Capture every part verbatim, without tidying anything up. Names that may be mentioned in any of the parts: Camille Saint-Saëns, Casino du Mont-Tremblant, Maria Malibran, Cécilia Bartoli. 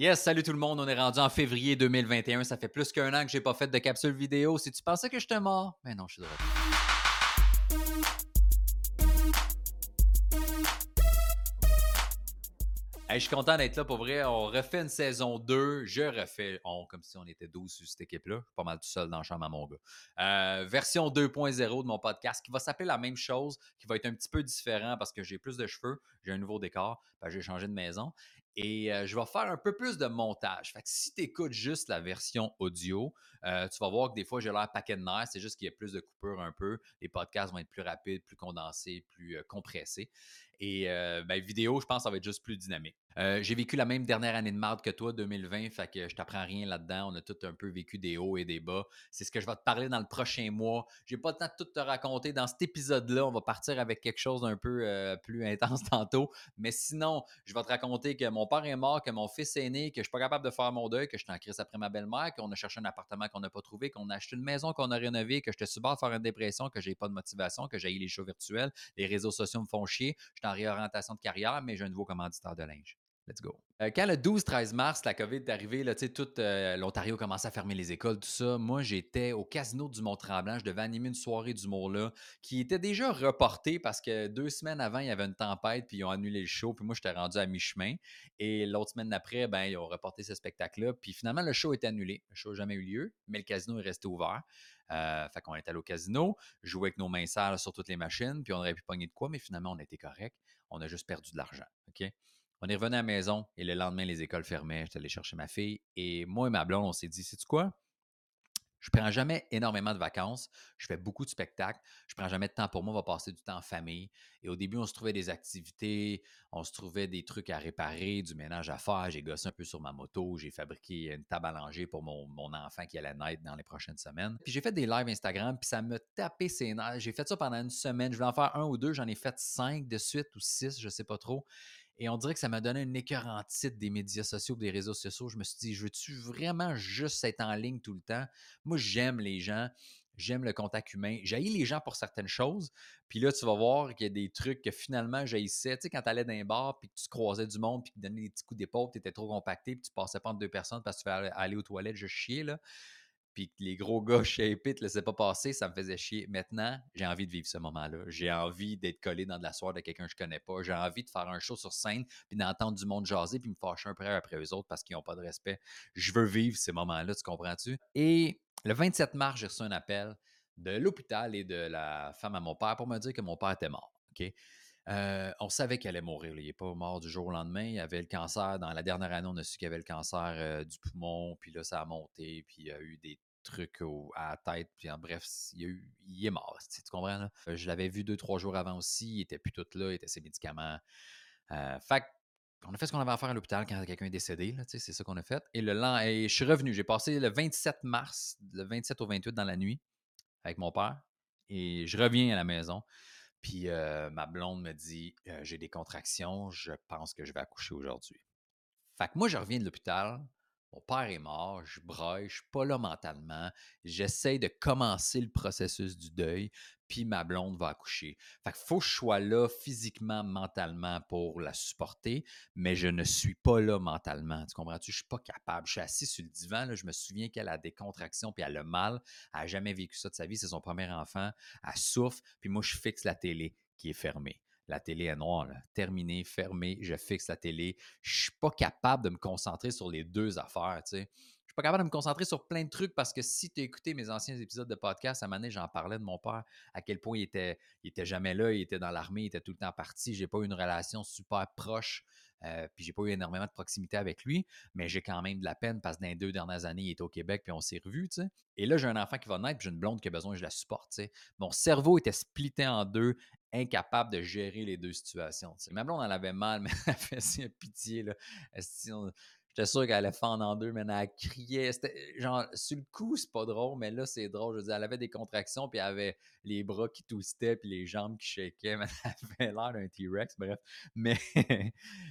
Yes, salut tout le monde, on est rendu en février deux mille vingt et un, ça fait plus qu'un an que j'ai pas fait de capsule vidéo. Si tu pensais que j'étais mort, mais non, je suis de retour. Hey, je suis content d'être là pour vrai, on refait une saison deux, je refais, on comme si on était douze sur cette équipe-là, je suis pas mal tout seul dans la chambre à mon gars. Euh, version deux point zéro de mon podcast qui va s'appeler la même chose, qui va être un petit peu différent parce que j'ai plus de cheveux, j'ai un nouveau décor, ben j'ai changé de maison. Et euh, je vais faire un peu plus de montage. Fait que si tu écoutes juste la version audio, euh, tu vas voir que des fois, j'ai l'air paquet de nerfs. C'est juste qu'il y a plus de coupures un peu. Les podcasts vont être plus rapides, plus condensés, plus euh, compressés. Et euh, ben, vidéo, je pense que ça va être juste plus dynamique. Euh, j'ai vécu la même dernière année de marde que toi, deux mille vingt, fait que je t'apprends rien là-dedans. On a tous un peu vécu des hauts et des bas. C'est ce que je vais te parler dans le prochain mois. J'ai pas le temps de tout te raconter. Dans cet épisode-là, on va partir avec quelque chose d'un peu euh, plus intense tantôt. Mais sinon, je vais te raconter que mon père est mort, que mon fils est né, que je suis pas capable de faire mon deuil, que je suis en crise après ma belle-mère, qu'on a cherché un appartement qu'on n'a pas trouvé, qu'on a acheté une maison qu'on a rénovée, que je te subis à faire une dépression, que j'ai pas de motivation, que j'haïs les shows virtuels, les réseaux sociaux me font chier, je suis en réorientation de carrière, mais j'ai un nouveau commanditaire de linge. Let's go. Euh, quand le douze treize mars, la COVID est arrivée, là, tout euh, l'Ontario commençait à fermer les écoles, tout ça. Moi, j'étais au Casino du Mont-Tremblant. Je devais animer une soirée d'humour là qui était déjà reportée parce que deux semaines avant, il y avait une tempête puis ils ont annulé le show. Puis moi, j'étais rendu à mi-chemin. Et l'autre semaine d'après, ben, ils ont reporté ce spectacle-là. Puis finalement, le show est annulé. Le show n'a jamais eu lieu, mais le casino est resté ouvert. Euh, fait qu'on est allé au casino, jouer avec nos mains sales sur toutes les machines, puis on aurait pu pogner de quoi, mais finalement, on était correct. On a juste perdu de l'argent. OK? On est revenu à la maison et le lendemain, les écoles fermaient. J'étais allé chercher ma fille et moi et ma blonde, on s'est dit, sais-tu quoi? Je prends jamais énormément de vacances. Je fais beaucoup de spectacles. Je prends jamais de temps pour moi. On va passer du temps en famille. Et au début, on se trouvait des activités. On se trouvait des trucs à réparer, du ménage à faire. J'ai gossé un peu sur ma moto. J'ai fabriqué une table à langer pour mon, mon enfant qui allait naître dans les prochaines semaines. Puis j'ai fait des lives Instagram. Puis ça me tapait ses nerfs. J'ai fait ça pendant une semaine. Je voulais en faire un ou deux. J'en ai fait cinq de suite ou six. Je ne sais pas trop. Et on dirait que ça m'a donné une écœurantite des médias sociaux, des réseaux sociaux. Je me suis dit, je veux-tu vraiment juste être en ligne tout le temps? Moi, j'aime les gens. J'aime le contact humain. J'haïs les gens pour certaines choses. Puis là, tu vas voir qu'il y a des trucs que finalement, j'haïssais. Tu sais, quand tu allais dans un bar, puis que tu croisais du monde, puis que tu donnais des petits coups d'épaule, tu étais trop compacté, puis tu passais pas entre deux personnes parce que tu fais aller aux toilettes, je chiais, là. Puis les gros gars shapés te laissaient pas passer, ça me faisait chier. Maintenant, j'ai envie de vivre ce moment-là. J'ai envie d'être collé dans de la soirée de quelqu'un que je connais pas. J'ai envie de faire un show sur scène, puis d'entendre du monde jaser, puis me fâcher un peu après eux autres parce qu'ils n'ont pas de respect. Je veux vivre ces moments-là, tu comprends-tu? Et le vingt-sept mars, j'ai reçu un appel de l'hôpital et de la femme à mon père pour me dire que mon père était mort. OK? Euh, on savait qu'il allait mourir. Là. Il n'est pas mort du jour au lendemain. Il avait le cancer. Dans la dernière année, on a su qu'il avait le cancer euh, du poumon. Puis là, ça a monté. Puis il y a eu des trucs au, à la tête. Puis en bref, il, y a eu, il est mort. Tu comprends? Là? Je l'avais vu deux, trois jours avant aussi. Il n'était plus tout là. Il était ses médicaments. Euh, fait qu'on a fait ce qu'on avait à faire à l'hôpital quand quelqu'un est décédé. Là, c'est ça qu'on a fait. Et, le lend... Et je suis revenu. J'ai passé le vingt-sept mars, le vingt-sept au vingt-huit dans la nuit avec mon père. Et je reviens à la maison. Puis euh, ma blonde me dit euh, « J'ai des contractions, je pense que je vais accoucher aujourd'hui. » Fait que moi, je reviens de l'hôpital, mon père est mort, je braille, je suis pas là mentalement, j'essaie de commencer le processus du deuil, puis ma blonde va accoucher. Fait que faut que je sois là physiquement, mentalement pour la supporter, mais je ne suis pas là mentalement, tu comprends-tu? Je suis pas capable, je suis assis sur le divan, là, je me souviens qu'elle a des contractions, puis elle a mal, elle n'a jamais vécu ça de sa vie, c'est son premier enfant, elle souffre, puis moi je fixe la télé qui est fermée. La télé est noire, là. Terminée, fermée, je fixe la télé. Je ne suis pas capable de me concentrer sur les deux affaires, tu sais. Je ne suis pas capable de me concentrer sur plein de trucs parce que si tu as écouté mes anciens épisodes de podcast, à un moment donné, j'en parlais de mon père, à quel point il était, il était jamais là, il était dans l'armée, il était tout le temps parti. Je n'ai pas eu une relation super proche, euh, puis je n'ai pas eu énormément de proximité avec lui, mais j'ai quand même de la peine parce que dans les deux dernières années, il était au Québec, puis on s'est revus, tu sais. Et là, j'ai un enfant qui va naître, puis j'ai une blonde qui a besoin que je la supporte, tu sais. Mon cerveau était splitté en deux, incapable de gérer les deux situations. Tu sais. Ma blonde, elle avait mal, mais elle faisait pitié. Là. J'étais sûr qu'elle allait fendre en deux, mais elle criait. C'était, genre, sur le coup, c'est pas drôle, mais là, c'est drôle. Je veux dire, elle avait des contractions, puis elle avait les bras qui twistaient, puis les jambes qui shakaient, mais elle avait l'air d'un T-Rex, bref. Mais,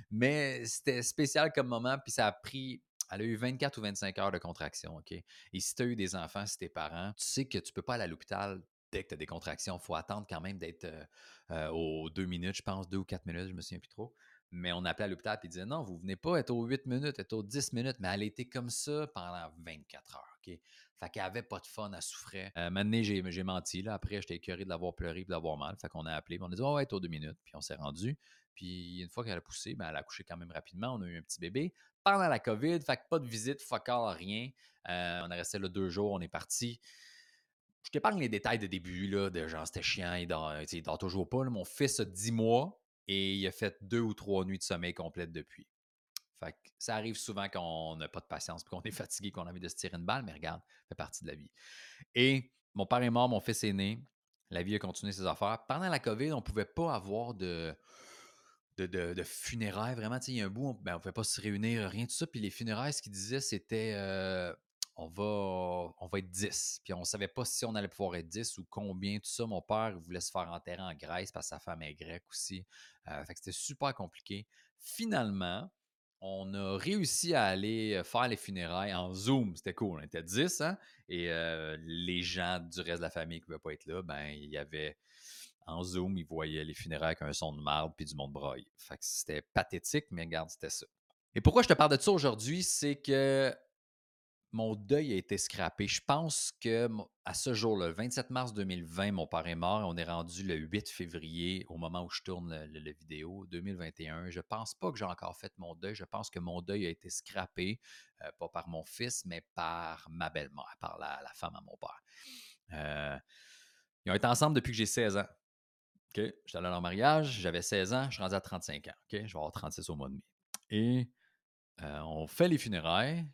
mais c'était spécial comme moment, puis ça a pris... Elle a eu vingt-quatre ou vingt-cinq heures de contraction, OK? Et si tu as eu des enfants, si tes parents, tu sais que tu peux pas aller à l'hôpital dès que tu as des contractions, il faut attendre quand même d'être euh, euh, aux deux minutes, je pense, deux ou quatre minutes, je me souviens plus trop. Mais on appelait à l'hôpital et disait non, vous venez pas être aux huit minutes, être aux dix minutes, mais elle était comme ça pendant vingt-quatre heures. OK? Fait qu'elle avait pas de fun, elle souffrait. Euh, maintenant, j'ai, j'ai menti. Là. Après, j'étais écœuré de l'avoir pleuré et de l'avoir mal. Fait qu'on a appelé, on a dit on va être aux deux minutes, puis on s'est rendu. Puis une fois qu'elle a poussé, bien, elle a accouché quand même rapidement. On a eu un petit bébé pendant la COVID. Fait que pas de visite, fuck all, rien. Euh, on est resté là deux jours, on est parti. Je t'épargne les détails de début, là, de genre c'était chiant, il dort, il dort toujours pas. Là. Mon fils a dix mois. Et il a fait deux ou trois nuits de sommeil complète depuis. Fait que ça arrive souvent qu'on n'a pas de patience, puis qu'on est fatigué, qu'on a envie de se tirer une balle, mais regarde, ça fait partie de la vie. Et mon père est mort, mon fils est né, la vie a continué ses affaires. Pendant la COVID, on ne pouvait pas avoir de, de, de, de funérailles, vraiment. Il y a un bout, on ben, ne pouvait pas se réunir, rien de ça. Puis les funérailles, ce qu'ils disaient, c'était euh, on, va, on va être dix. Puis on ne savait pas si on allait pouvoir être dix ou combien, tout ça. Mon père il voulait se faire enterrer en Grèce parce que sa femme est grecque aussi. Euh, fait que c'était super compliqué. Finalement, on a réussi à aller faire les funérailles en Zoom. C'était cool. On était dix, hein? Et euh, les gens du reste de la famille qui ne pouvaient pas être là, ben, il y avait en Zoom, ils voyaient les funérailles avec un son de marde puis du monde broille. Fait que c'était pathétique, mais regarde, c'était ça. Et pourquoi je te parle de ça aujourd'hui, c'est que mon deuil a été scrappé. Je pense qu'à ce jour-là, le vingt-sept mars deux mille vingt, mon père est mort. On est rendu le huit février, au moment où je tourne la vidéo, deux mille vingt et un. Je ne pense pas que j'ai encore fait mon deuil. Je pense que mon deuil a été scrappé, euh, pas par mon fils, mais par ma belle-mère, par la, la femme à mon père. Euh, ils ont été ensemble depuis que j'ai seize ans. Okay? J'étais allé à leur mariage, j'avais seize ans, je suis rendu à trente-cinq ans. Okay? Je vais avoir trente-six au mois de mai. Et euh, on fait les funérailles.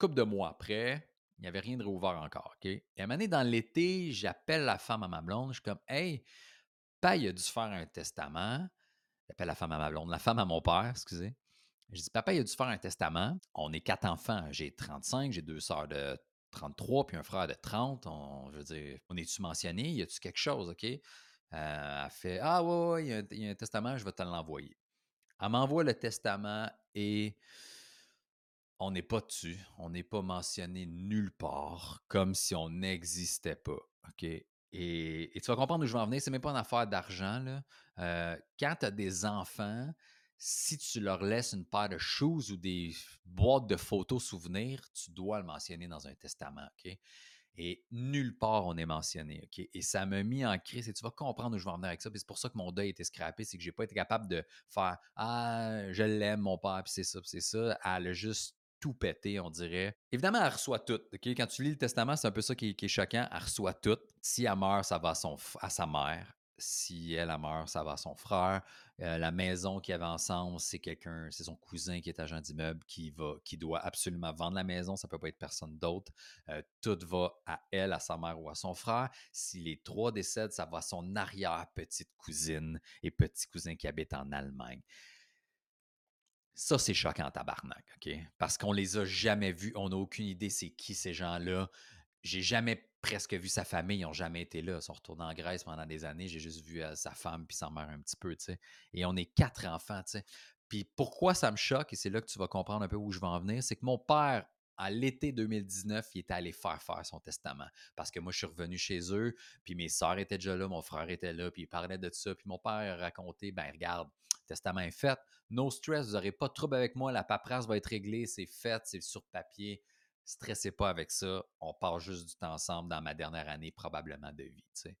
Couple de mois après, il n'y avait rien de réouvert encore, OK? Et à un moment donné, dans l'été, j'appelle la femme à ma blonde. Je suis comme, hey, papa, il a dû se faire un testament. J'appelle la femme à ma blonde, la femme à mon père, excusez. Je dis, papa, il a dû se faire un testament. On est quatre enfants. J'ai trente-cinq, j'ai deux sœurs de trente-trois, puis un frère de trente. On, je veux dire, on est-tu mentionné? Y a-tu quelque chose, OK? Euh, elle fait, ah, ouais, ouais, il y a un, il y a un testament, je vais te l'envoyer. Elle m'envoie le testament et on n'est pas dessus, on n'est pas mentionné nulle part, comme si on n'existait pas, OK? Et, et tu vas comprendre où je vais en venir, c'est même pas une affaire d'argent, là. Euh, quand tu as des enfants, si tu leur laisses une paire de shoes ou des boîtes de photos souvenirs, tu dois le mentionner dans un testament, OK? Et nulle part on est mentionné, OK? Et ça m'a mis en crise, et tu vas comprendre où je vais en venir avec ça, puis c'est pour ça que mon deuil a été scrappé, c'est que j'ai pas été capable de faire « Ah, je l'aime, mon père, puis c'est ça, puis c'est ça », elle a juste tout pété, on dirait. Évidemment, elle reçoit tout. Okay? Quand tu lis le testament, c'est un peu ça qui est, qui est choquant. Elle reçoit tout. Si elle meurt, ça va à, son, à sa mère. Si elle, elle meurt, ça va à son frère. Euh, la maison qu'ils avaient ensemble, c'est quelqu'un, c'est son cousin qui est agent d'immeuble qui, va, qui doit absolument vendre la maison. Ça ne peut pas être personne d'autre. Euh, tout va à elle, à sa mère ou à son frère. Si les trois décèdent, ça va à son arrière-petite cousine et petit cousin qui habite en Allemagne. Ça, c'est choquant, tabarnak, OK? Parce qu'on les a jamais vus, on n'a aucune idée c'est qui ces gens-là. J'ai jamais presque vu sa famille, ils n'ont jamais été là. Ils sont retournés en Grèce pendant des années, j'ai juste vu euh, sa femme puis sa mère un petit peu, tu sais. Et on est quatre enfants, tu sais. Puis pourquoi ça me choque, et c'est là que tu vas comprendre un peu où je vais en venir, c'est que mon père, à l'été deux mille dix-neuf, il était allé faire faire son testament. Parce que moi, je suis revenu chez eux, puis mes sœurs étaient déjà là, mon frère était là, puis ils parlaient de ça. Puis mon père racontait, ben regarde, testament est fait. No stress, vous n'aurez pas de trouble avec moi. La paperasse va être réglée, c'est fait, c'est sur papier. Stressez pas avec ça. On part juste du temps ensemble dans ma dernière année probablement de vie. Tu sais.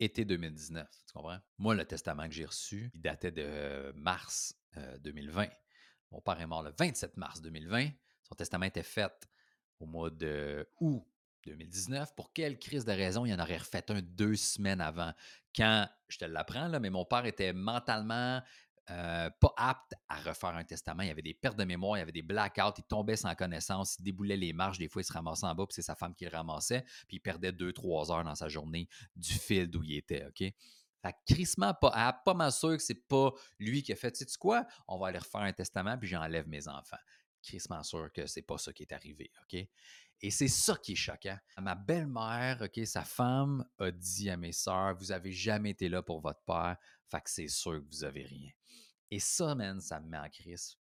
Été deux mille dix-neuf, tu comprends? Moi, le testament que j'ai reçu, il datait de mars euh, deux mille vingt. Mon père est mort le vingt-sept mars deux mille vingt. Son testament était fait au mois de août deux mille dix-neuf, pour quelle crise de raison il en aurait refait un deux semaines avant? Quand, je te l'apprends, là, mais mon père était mentalement euh, pas apte à refaire un testament. Il y avait des pertes de mémoire, il y avait des blackouts, il tombait sans connaissance, il déboulait les marches, des fois il se ramassait en bas, puis c'est sa femme qui le ramassait, puis il perdait deux, trois heures dans sa journée du fil d'où il était, OK? Fait que crissement pas apte, pas mal sûr que c'est pas lui qui a fait, tu sais quoi, on va aller refaire un testament, puis j'enlève mes enfants. Crissement sûr que c'est pas ça qui est arrivé, OK? Et c'est ça qui est choquant. Ma belle-mère, OK, sa femme a dit à mes sœurs, vous n'avez jamais été là pour votre père, fait que c'est sûr que vous n'avez rien. Et ça, man, ça me met en crise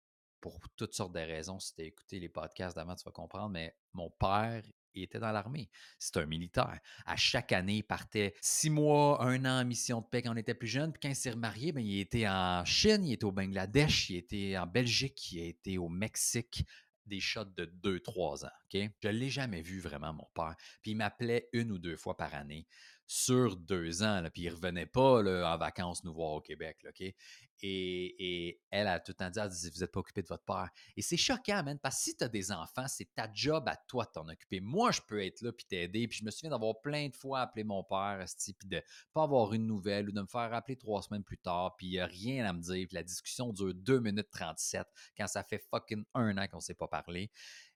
pour toutes sortes de raisons. Si tu as écouté les podcasts d'avant, tu vas comprendre, mais mon père il était dans l'armée. C'est un militaire. À chaque année, il partait six mois, un an en mission de paix quand on était plus jeune. Puis quand il s'est remarié, bien, il était en Chine, il était au Bangladesh, il était en Belgique, il était au Mexique. Des shots de deux trois ans. Okay? Je ne l'ai jamais vu vraiment, mon père. Puis il m'appelait une ou deux fois par année sur deux ans. Là. Puis il ne revenait pas là, en vacances nous voir au Québec. Là, okay? et, et elle a tout le temps dit, elle dit, vous n'êtes pas occupé de votre père. Et c'est choquant, man, parce que si tu as des enfants, c'est ta job à toi de t'en occuper. Moi, je peux être là puis t'aider. Puis je me souviens d'avoir plein de fois appelé mon père, sti, puis de ne pas avoir une nouvelle ou de me faire appeler trois semaines plus tard. Puis il n'y a rien à me dire. Puis la discussion dure deux minutes trente-sept quand ça fait fucking un an qu'on ne s'est pas parler.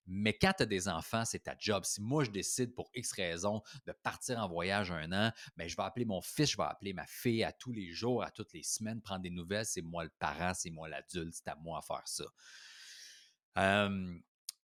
Mais quand tu as des enfants, c'est ta job. Si moi, je décide pour X raison de partir en voyage un an, bien, je vais appeler mon fils, je vais appeler ma fille à tous les jours, à toutes les semaines, prendre des nouvelles. C'est moi le parent, c'est moi l'adulte, c'est à moi à faire ça. Euh,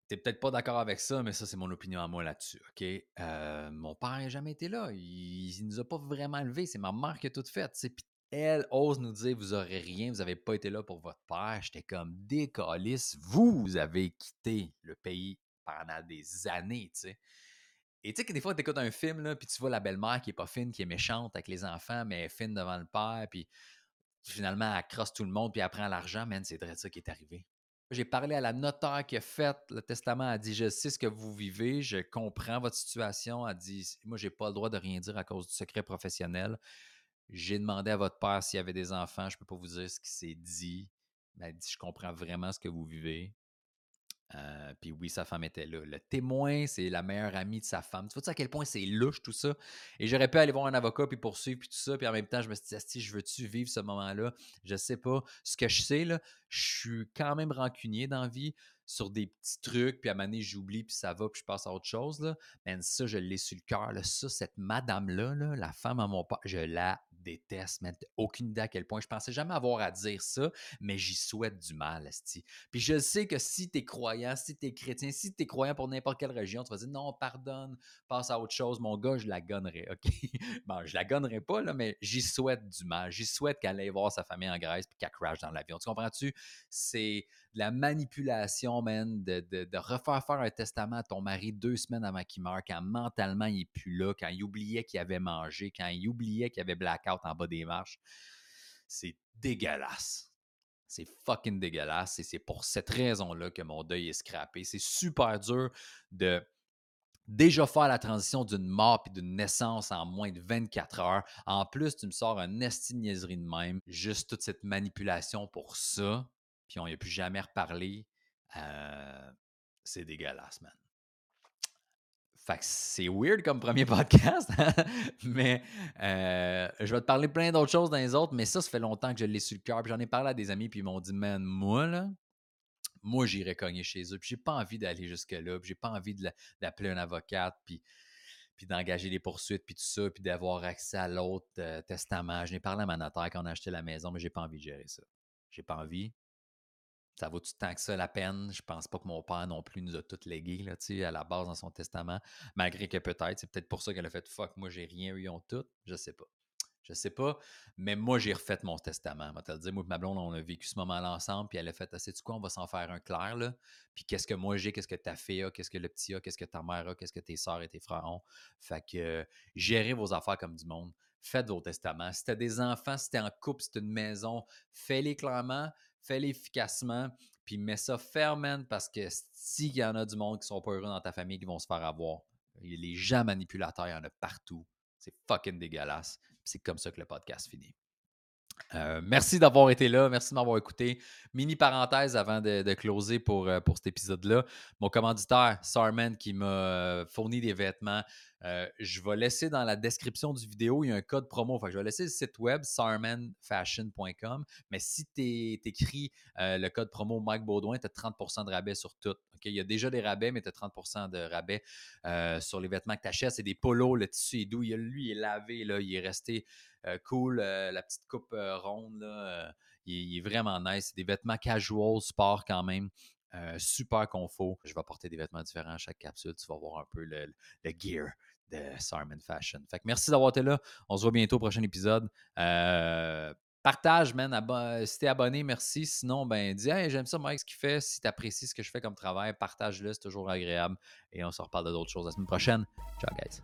tu n'es peut-être pas d'accord avec ça, mais ça, c'est mon opinion à moi là-dessus. Okay? Euh, mon père n'a jamais été là. Il ne nous a pas vraiment élevés. C'est ma mère qui a tout fait. T'sais. Puis elle ose nous dire, vous n'aurez rien, vous n'avez pas été là pour votre père. J'étais comme décalisse. Vous, vous avez quitté le pays pendant des années, tu sais. Et tu sais que des fois, tu écoutes un film, là, puis tu vois la belle-mère qui n'est pas fine, qui est méchante avec les enfants, mais elle est fine devant le père, puis finalement, elle crosse tout le monde, puis elle prend l'argent. Man, c'est vrai ça qui est arrivé. J'ai parlé à la notaire qui a fait le testament. Elle a dit, je sais ce que vous vivez, je comprends votre situation. Elle a dit, moi, je n'ai pas le droit de rien dire à cause du secret professionnel. J'ai demandé à votre père s'il y avait des enfants. Je ne peux pas vous dire ce qui s'est dit. Elle dit, je comprends vraiment ce que vous vivez. Euh, puis oui, sa femme était là. Le témoin, c'est la meilleure amie de sa femme. Tu vois à quel point c'est louche tout ça? Et j'aurais pu aller voir un avocat puis poursuivre puis tout ça. Puis en même temps, je me suis dit, si je veux-tu vivre ce moment-là? Je ne sais pas. Ce que je sais, là, je suis quand même rancunier dans la vie sur des petits trucs. Puis à un moment donné, j'oublie puis ça va puis je passe à autre chose. Là. Man, ça, je l'ai sur le cœur. Ça, cette madame-là, là, la femme à mon père, je la déteste, mais aucune idée à quel point. Je pensais jamais avoir à dire ça, mais j'y souhaite du mal, esti. Puis je sais que si tu es croyant, si tu es chrétien, si tu es croyant pour n'importe quelle religion, tu vas dire non, pardonne, passe à autre chose, mon gars, je la gonnerai, OK? Bon, je la gonnerai pas, là, mais j'y souhaite du mal. J'y souhaite qu'elle aille voir sa famille en Grèce puis qu'elle crash dans l'avion. Tu comprends-tu? C'est de la manipulation, man, de, de, de refaire faire un testament à ton mari deux semaines avant qu'il meure, quand mentalement il n'est plus là, quand il oubliait qu'il avait mangé, quand il oubliait qu'il avait blackout en bas des marches. C'est dégueulasse. C'est fucking dégueulasse et c'est pour cette raison-là que mon deuil est scrappé. C'est super dur de déjà faire la transition d'une mort et d'une naissance en moins de vingt-quatre heures. En plus, tu me sors une esti de niaiserie de même. Juste toute cette manipulation pour ça. Puis on n'y a plus jamais reparlé. Euh, c'est dégueulasse, man. Fait que c'est weird comme premier podcast, hein? mais euh, je vais te parler plein d'autres choses dans les autres, mais ça, ça fait longtemps que je l'ai sur le cœur. J'en ai parlé à des amis, puis ils m'ont dit, man, moi, là, moi, j'irais cogner chez eux, puis j'ai pas envie d'aller jusque-là, puis j'ai pas envie de la, d'appeler un avocat, puis, puis d'engager des poursuites, puis tout ça, puis d'avoir accès à l'autre euh, testament. Je n'ai parlé à ma notaire quand on a acheté la maison, mais j'ai pas envie de gérer ça. J'ai pas envie. Ça vaut tout tant que ça la peine. Je pense pas que mon père non plus nous a tout légué là, à la base dans son testament, malgré que peut-être, c'est peut-être pour ça qu'elle a fait « fuck, moi j'ai rien, eux ils ont tout ». Je sais pas. Je sais pas, mais moi j'ai refait mon testament. Moi, dire, moi et ma blonde, on a vécu ce moment-là ensemble, puis elle a fait ah, « sais-tu quoi, on va s'en faire un clair, là. Puis qu'est-ce que moi j'ai, qu'est-ce que ta fille a, qu'est-ce que le petit a, qu'est-ce que ta mère a, qu'est-ce que tes soeurs et tes frères ont. » Fait que euh, gérez vos affaires comme du monde. Faites vos testaments. Si t'as des enfants, si t'es en couple, si t'as une maison, fais-les clairement. Fais-les efficacement, puis mets ça ferme, parce que s'il y en a du monde qui sont pas heureux dans ta famille, qui vont se faire avoir, les gens manipulateurs, il y en a partout. C'est fucking dégueulasse. Puis c'est comme ça que le podcast finit. Euh, merci d'avoir été là. Merci de m'avoir écouté. Mini parenthèse avant de, de closer pour, pour cet épisode-là. Mon commanditaire, Sarman, qui m'a fourni des vêtements, euh, je vais laisser dans la description du vidéo, il y a un code promo. Enfin, je vais laisser le site web, sarman fashion point com. Mais si tu écris euh, le code promo Mike Beaudoin, tu as trente pour cent de rabais sur tout. Okay? Il y a déjà des rabais, mais tu as trente pour cent de rabais euh, sur les vêtements que tu achètes. C'est des polos, le tissu est doux. Il y a, lui, il est lavé, là, il est resté... Euh, cool, euh, la petite coupe euh, ronde, là, euh, il, il est vraiment nice. C'est des vêtements casual, sport quand même, euh, super confort. Je vais porter des vêtements différents à chaque capsule. Tu vas voir un peu le, le gear de Sarman Fashion. Fait que merci d'avoir été là. On se voit bientôt au prochain épisode. Euh, Partage, man. Abo- si t'es abonné, merci. Sinon, ben dis « Hey, j'aime ça, Mike, ce qu'il fait. » Si t'apprécies ce que je fais comme travail, partage-le, c'est toujours agréable. Et on se reparle de d'autres choses la semaine prochaine. Ciao, guys.